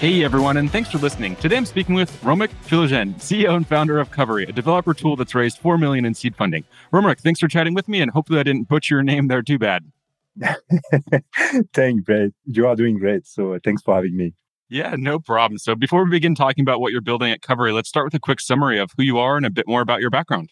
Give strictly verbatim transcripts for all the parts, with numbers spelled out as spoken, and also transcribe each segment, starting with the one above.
Hey everyone, and thanks for listening. Today I'm speaking with Romaric Philogene, C E O and founder of Qovery, a developer tool that's raised four million dollars in seed funding. Romaric, thanks for chatting with me, and hopefully I didn't butcher your name there too bad. Thanks, Brett. You are doing great, so thanks for having me. Yeah, no problem. So before we begin talking about what you're building at Qovery, let's start with a quick summary of who you are and a bit more about your background.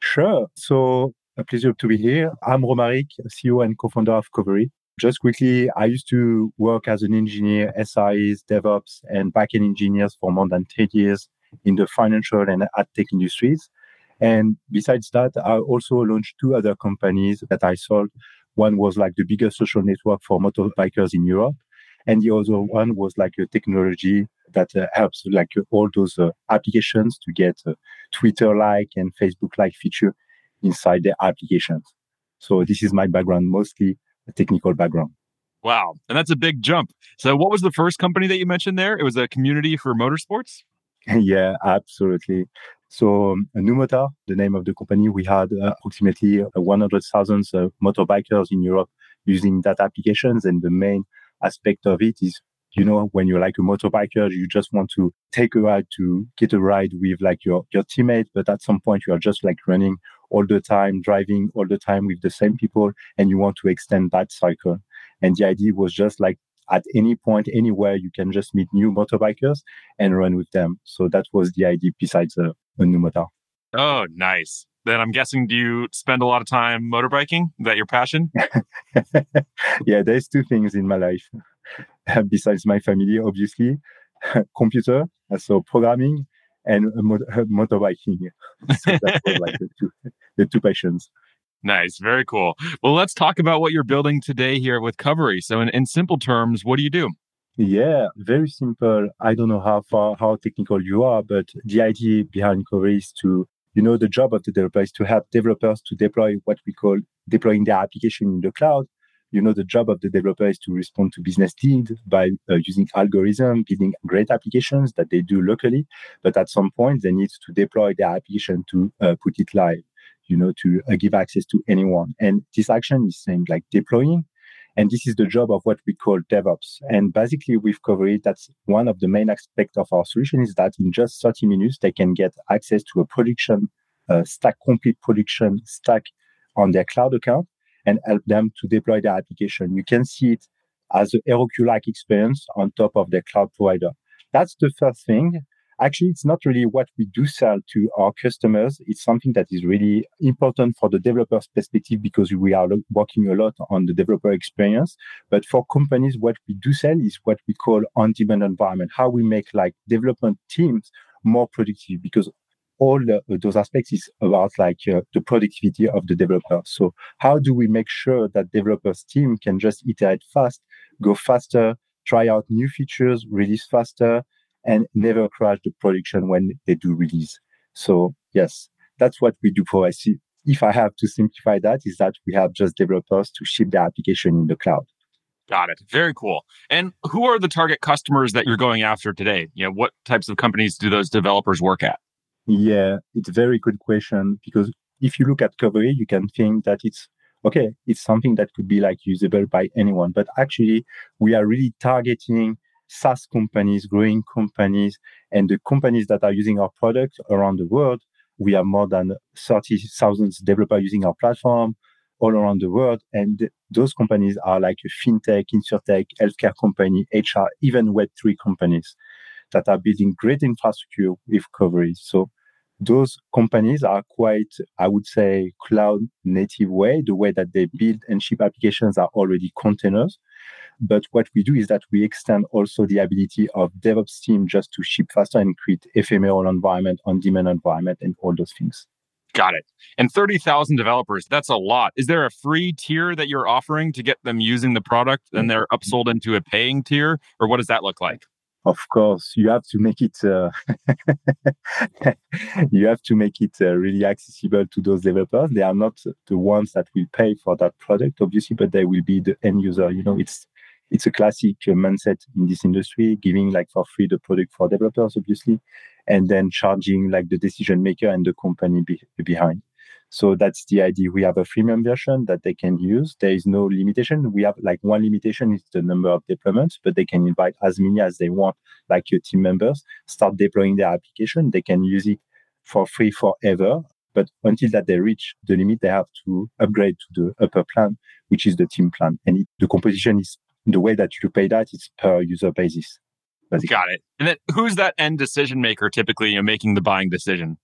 Sure. So a pleasure to be here. I'm Romaric, C E O and co-founder of Qovery. Just quickly, I used to work as an engineer, S I Es, DevOps, and backend engineers for more than ten years in the financial and ad tech industries. And besides that, I also launched two other companies that I sold. One was like the biggest social network for motorbikers in Europe. And the other one was like a technology that uh, helps like all those uh, applications to get uh, Twitter-like and Facebook-like feature inside their applications. So this is my background, mostly a technical background. Wow. And that's a big jump. So what was the first company that you mentioned there? It was a community for motorsports? Yeah, absolutely. So um, Numota, the name of the company, we had uh, approximately one hundred thousand uh, motorbikers in Europe using that applications. And the main aspect of it is, you know, when you're like a motorbiker, you just want to take a ride to get a ride with like your, your teammate. But at some point, you are just like running all the time, driving all the time with the same people, and you want to extend that cycle. And the idea was just like at any point, anywhere, you can just meet new motorbikers and run with them. So that was the idea besides uh, a Numota. Oh, nice. Then I'm guessing, do you spend a lot of time motorbiking? Is that your passion? Yeah, there's two things in my life. Besides my family, obviously, computer, so programming, and motorbiking. So that was like the two, the two passions. Nice. Very cool. Well, let's talk about what you're building today here with Qovery. So in, in simple terms, what do you do? Yeah, very simple. I don't know how far, how technical you are, but the idea behind Qovery is to, you know, the job of the developer is to help developers to deploy what we call deploying their application in the cloud. You know, the job of the developer is to respond to business needs by uh, using algorithms, building great applications that they do locally. But at some point, they need to deploy their application to uh, put it live, you know, to uh, give access to anyone. And this action is saying like deploying. And this is the job of what we call DevOps. And basically, with Qovery, that's one of the main aspects of our solution is that in just thirty minutes, they can get access to a production uh, stack, complete production stack on their cloud account, and help them to deploy their application. You can see it as a R O Q-like experience on top of their cloud provider. That's the first thing. Actually, it's not really what we do sell to our customers. It's something that is really important for the developer's perspective because we are lo- working a lot on the developer experience. But for companies, what we do sell is what we call on-demand environment, how we make like development teams more productive, because all the, those aspects is about like uh, the productivity of the developer. So how do we make sure that developers team can just iterate fast, go faster, try out new features, release faster, and never crash the production when they do release? So yes, that's what we do for us. If I have to simplify that, is that we have just developers to ship their application in the cloud. Got it. Very cool. And who are the target customers that you're going after today? You know, what types of companies do those developers work at? Yeah, it's a very good question, because if you look at Qovery, you can think that it's, okay, it's something that could be like usable by anyone. But actually, we are really targeting SaaS companies, growing companies, and the companies that are using our product around the world. We have more than thirty thousand developers using our platform all around the world. And th- those companies are like FinTech, InsurTech, healthcare company, H R, even Web three companies that are building great infrastructure with Qovery. So those companies are quite, I would say, cloud native way. The way that they build and ship applications are already containers. But what we do is that we extend also the ability of DevOps team just to ship faster and create ephemeral environment, on-demand environment, and all those things. Got it. And thirty thousand developers, that's a lot. Is there a free tier that you're offering to get them using the product and they're upsold into a paying tier? Or what does that look like? of course, you have to make it uh, you have to make it uh, really accessible to those developers. They are not the ones that will pay for that product, obviously, but they will be the end user. You know, it's it's a classic uh, mindset in this industry, giving like for free the product for developers, obviously, and then charging like the decision maker and the company be- behind. So that's the idea. We have a freemium version that they can use. There is no limitation. We have like one limitation is the number of deployments, but they can invite as many as they want, like your team members, start deploying their application. They can use it for free forever. But until that they reach the limit, they have to upgrade to the upper plan, which is the team plan. And it, the composition is the way that you pay that, it's per user basis. Basically. Got it. And then who's that end decision maker typically, you know, making the buying decision?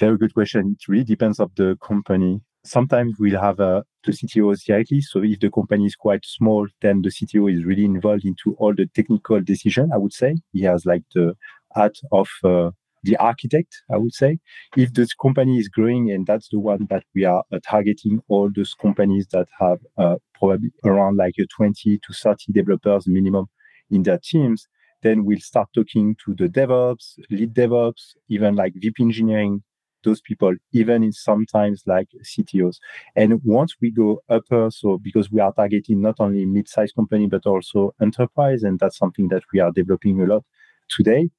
Very good question. It really depends on the company. Sometimes we'll have uh, the C T Os directly. So if the company is quite small, then the C T O is really involved into all the technical decision, I would say. He has like the hat of uh, the architect, I would say. If this company is growing, and that's the one that we are uh, targeting, all those companies that have uh, probably around like a twenty to thirty developers minimum in their teams, then we'll start talking to the DevOps, lead DevOps, even like V P engineering, those people, even in sometimes like C T Os. And once we go upper, so because we are targeting not only mid-sized company, but also enterprise, and that's something that we are developing a lot today,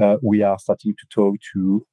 uh, we are starting to talk to,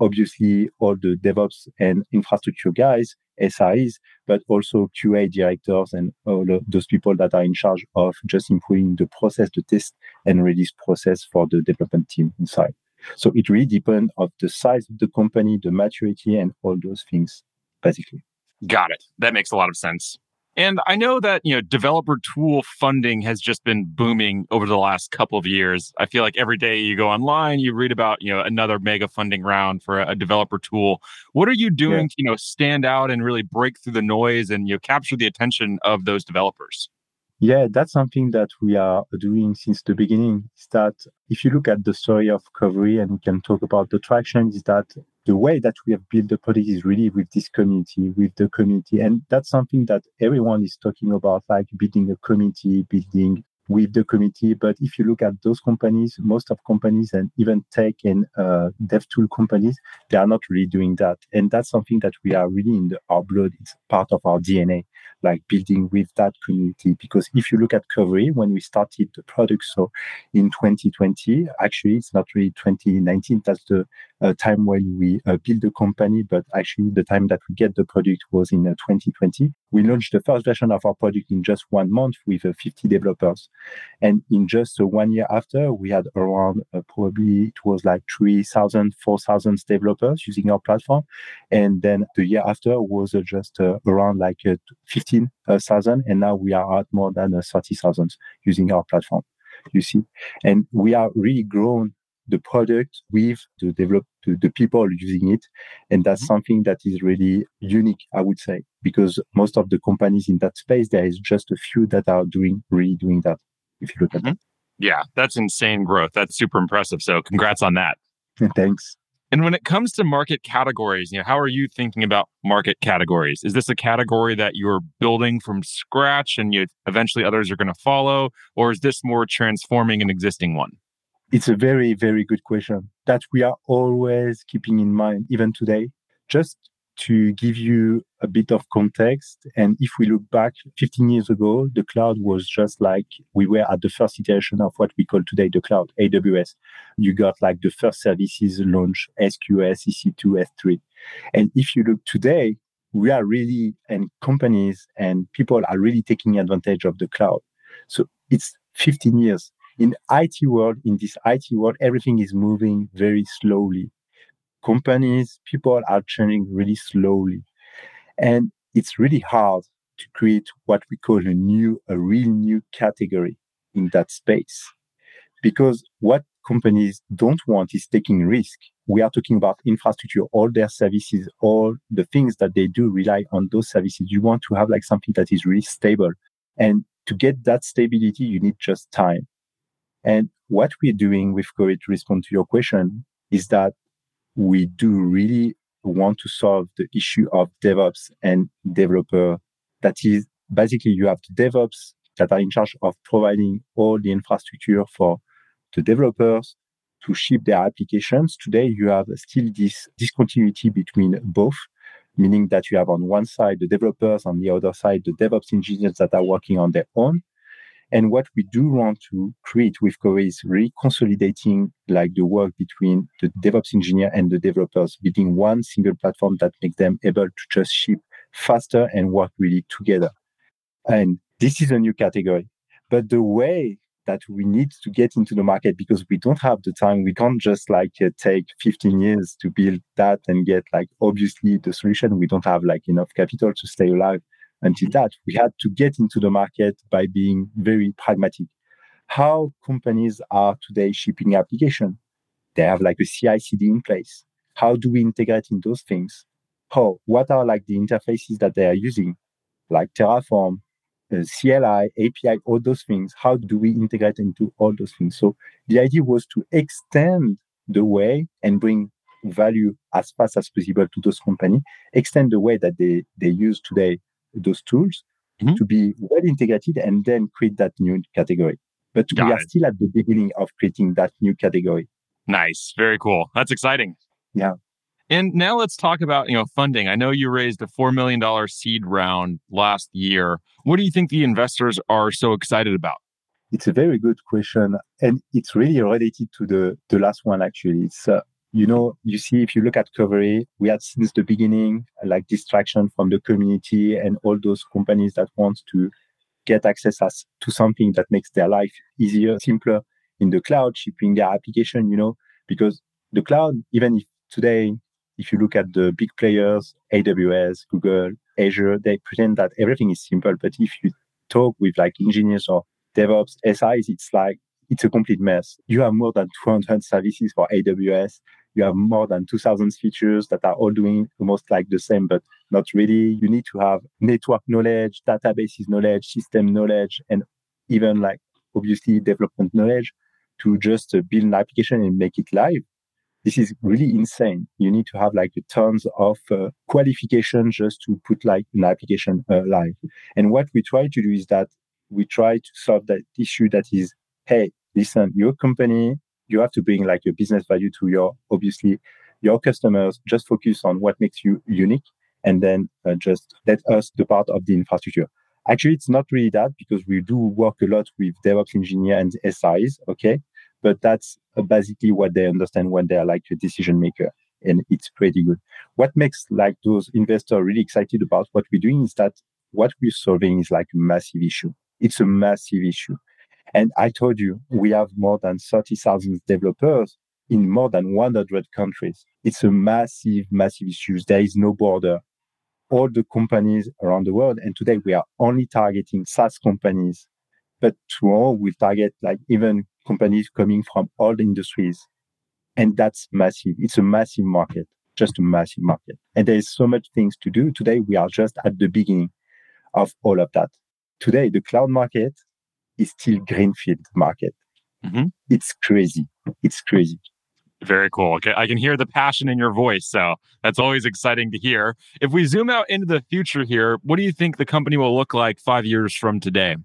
obviously, all the DevOps and infrastructure guys, S R Es, but also Q A directors and all those people that are in charge of just improving the process, the test and release process for the development team inside. So it really depends on the size of the company, the maturity, and all those things, basically. Got it. That makes a lot of sense. And I know that, you know, developer tool funding has just been booming over the last couple of years. I feel like every day you go online, you read about, you know, another mega funding round for a, a developer tool. What are you doing yeah. to, you know, stand out and really break through the noise and, you know, capture the attention of those developers? Yeah, that's something that we are doing since the beginning, is that if you look at the story of Qovery, and we can talk about the traction, is that the way that we have built the product is really with this community, with the community. And that's something that everyone is talking about, like building a community, building with the community. But if you look at those companies, most of companies and even tech and uh, dev tool companies, they are not really doing that. And that's something that we are really in the, our blood. It's part of our D N A. Like building with that community. Because if you look at Qovery, when we started the product, so in twenty twenty, actually, it's not really twenty nineteen, that's the uh, time when we uh, built the company, but actually the time that we get the product was in uh, twenty twenty. We launched the first version of our product in just one month with uh, fifty developers. And in just uh, one year after, we had around uh, probably, it was like three thousand, four thousand developers using our platform. And then the year after was uh, just uh, around like uh, fifty thousand, and now we are at more than uh, thirty thousand using our platform, you see. And we are really growing the product with the develop the, the people using it. And that's something that is really unique, I would say, because most of the companies in that space, there is just a few that are doing really doing that, if you look at mm-hmm. that. Yeah, that's insane growth. That's super impressive. So congrats on that. Thanks. And when it comes to market categories, you know, how are you thinking about market categories? Is this a category that you're building from scratch and you eventually others are going to follow? Or is this more transforming an existing one? It's a very, very good question that we are always keeping in mind, even today. Just to give you a bit of context, and if we look back fifteen years ago, the cloud was just like, we were at the first iteration of what we call today the cloud, A W S. You got like the first services launch, S Q S, E C two, S three. And if you look today, we are really, and companies and people are really taking advantage of the cloud. So it's fifteen years. In I T world, in this I T world, everything is moving very slowly. Companies, people are changing really slowly. And it's really hard to create what we call a new, a real new category in that space. Because what companies don't want is taking risk. We are talking about infrastructure, all their services, all the things that they do rely on those services. You want to have like something that is really stable. And to get that stability, you need just time. And what we're doing with Qovery, to respond to your question, is that we do really want to solve the issue of DevOps and developer. That is basically you have the DevOps that are in charge of providing all the infrastructure for the developers to ship their applications. Today, you have still this discontinuity between both, meaning that you have on one side the developers, on the other side the DevOps engineers that are working on their own. And what we do want to create with Qovery is really consolidating like the work between the DevOps engineer and the developers, building one single platform that makes them able to just ship faster and work really together. And this is a new category. But the way that we need to get into the market, because we don't have the time, we can't just like uh, take fifteen years to build that and get like, obviously the solution, we don't have like enough capital to stay alive. Until that, we had to get into the market by being very pragmatic. How companies are today shipping application? They have like a C I C D in place. How do we integrate in those things? How? What are like the interfaces that they are using? Like Terraform, uh, C L I, A P I, all those things. How do we integrate into all those things? So the idea was to extend the way and bring value as fast as possible to those companies, extend the way that they, they use today those tools mm-hmm. to be well integrated and then create that new category. But Got we are it. still at the beginning of creating that new category. Nice. Very cool. That's exciting. Yeah. And now let's talk about, you know, funding. I know you raised a four million dollars seed round last year. What do you think the investors are so excited about? It's a very good question. And it's really related to the, the last one, actually. It's uh, You know, you see, if you look at Qovery, we had since the beginning, like distraction from the community and all those companies that want to get access as, to something that makes their life easier, simpler in the cloud, shipping their application, you know, because the cloud, even if today, if you look at the big players, A W S, Google, Azure, they pretend that everything is simple. But if you talk with like engineers or DevOps, S Is, it's like, it's a complete mess. You have more than two hundred services for A W S. You have more than two thousand features that are all doing almost like the same, but not really. You need to have network knowledge, databases knowledge, system knowledge, and even like obviously development knowledge to just uh, build an application and make it live. This is really insane. You need to have like tons of uh, qualification just to put like an application uh, live. And what we try to do is that we try to solve that issue that is, hey, listen, your company, you have to bring like your business value to your, obviously, your customers. Just focus on what makes you unique and then uh, just let us do part of the infrastructure. Actually, it's not really that because we do work a lot with DevOps engineers and S Is, okay? But that's uh, basically what they understand when they are like a decision maker, and it's pretty good. What makes like those investors really excited about what we're doing is that what we're solving is like a massive issue. It's a massive issue. And I told you, we have more than thirty thousand developers in more than one hundred countries. It's a massive, massive issue. There is no border. All the companies around the world, and today we are only targeting SaaS companies. But tomorrow we'll target like even companies coming from all the industries. And that's massive. It's a massive market, just a massive market. And there is so much things to do. Today we are just at the beginning of all of that. Today, the cloud market is still greenfield market. Mm-hmm. It's crazy. It's crazy. Very cool. Okay. I can hear the passion in your voice. So that's always exciting to hear. If we zoom out into the future here, what do you think the company will look like five years from today?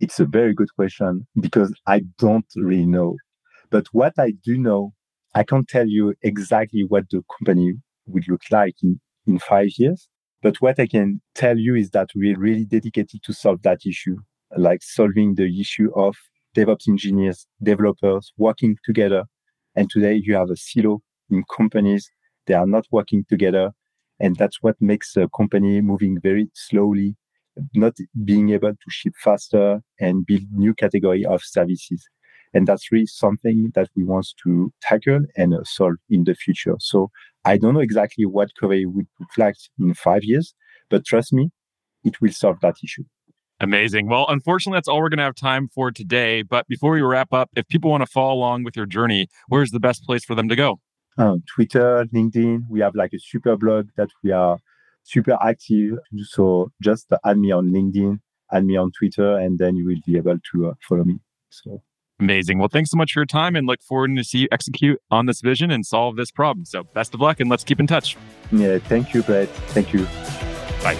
It's a very good question because I don't really know. But what I do know, I can't tell you exactly what the company would look like in, in five years. But what I can tell you is that we're really dedicated to solve that issue. Like solving the issue of DevOps engineers, developers working together. And today you have a silo in companies. They are not working together. And that's what makes a company moving very slowly, not being able to ship faster and build new category of services. And that's really something that we want to tackle and solve in the future. So I don't know exactly what Qovery would look like in five years, but trust me, it will solve that issue. Amazing. Well, unfortunately, that's all we're going to have time for today. But before we wrap up, if people want to follow along with your journey, where's the best place for them to go? Um, Twitter, LinkedIn. We have like a super blog that we are super active. So just add me on LinkedIn, add me on Twitter, and then you will be able to uh, follow me. So amazing. Well, thanks so much for your time and look forward to see you execute on this vision and solve this problem. So best of luck and let's keep in touch. Yeah. Thank you, Brett. Thank you. Bye.